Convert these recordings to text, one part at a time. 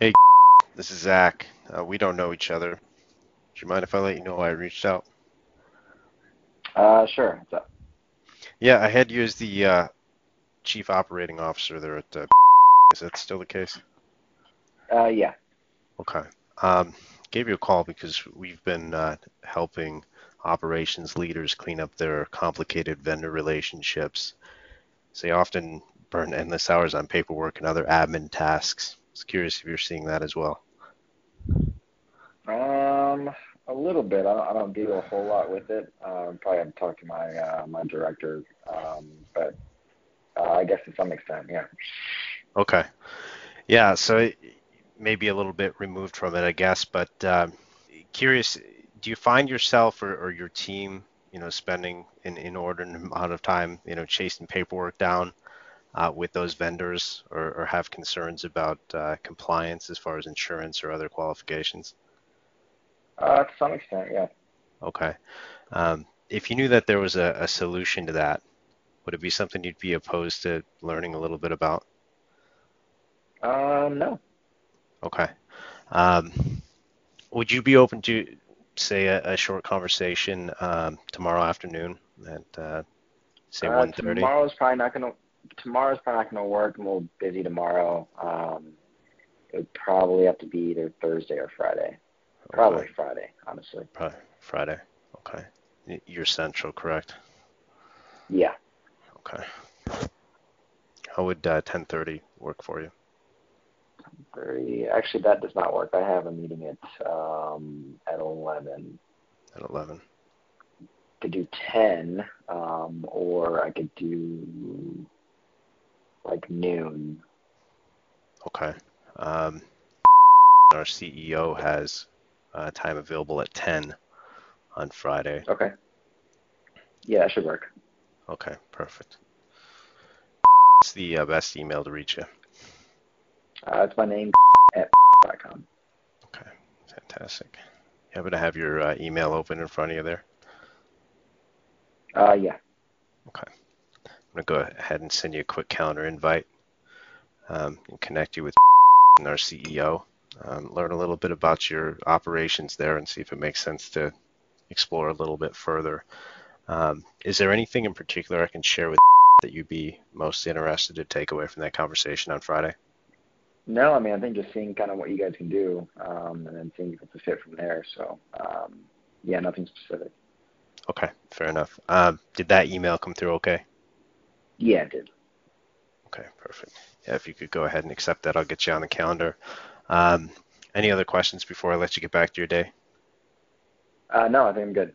Hey, this is Zach. We don't know each other. Do you mind if I let you know I reached out? Sure. What's up? Yeah, I had you as the chief operating officer there at Is that still the case? Yeah. Okay. Gave you a call because we've been helping operations leaders clean up their complicated vendor relationships. So they often burn endless hours on paperwork and other admin tasks. I was curious if you're seeing that as well. A little bit. I don't deal a whole lot with it. Probably have to talk to my my director, but I guess to some extent, yeah. Okay. Yeah, so maybe a little bit removed from it, I guess, but curious, do you find yourself or your team, spending an inordinate amount of time, chasing paperwork down with those vendors or have concerns about compliance as far as insurance or other qualifications? To some extent, yeah. Okay. If you knew that there was a solution to that, would it be something you'd be opposed to learning a little bit about? No. Okay. Would you be open to, say, a short conversation tomorrow afternoon at, say, 1:30? Tomorrow's probably not going to work. I'm a little busy tomorrow. It would probably have to be either Thursday or Friday. Probably Friday, honestly. Probably Friday. Okay. You're central, correct? Yeah. Okay. How would 10:30 work for you? Actually, that does not work. I have a meeting at 11. At 11. Could do 10, or I could do like noon. Okay. Our CEO has time available at 10 on Friday. Okay. Yeah, that should work. Okay, perfect. What's the best email to reach you? It's my name @.com. Okay, fantastic. You happen to have your email open in front of you there? Yeah. Okay. I'm going to go ahead and send you a quick calendar invite and connect you with and our CEO. Learn a little bit about your operations there and see if it makes sense to explore a little bit further. Is there anything in particular I can share with that you'd be most interested to take away from that conversation on Friday? No, I mean, I think just seeing kind of what you guys can do and then seeing if it's a fit from there. So, yeah, nothing specific. Okay, fair enough. Did that email come through okay? Yeah, it did. Okay, perfect. Yeah, if you could go ahead and accept that, I'll get you on the calendar. Any other questions before I let you get back to your day? No, I think I'm good.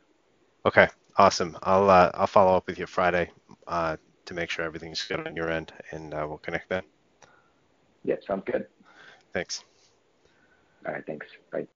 Okay, awesome. I'll follow up with you Friday to make sure everything's good on your end, and we'll connect then. Yeah, sounds good. Thanks. All right, thanks. Bye.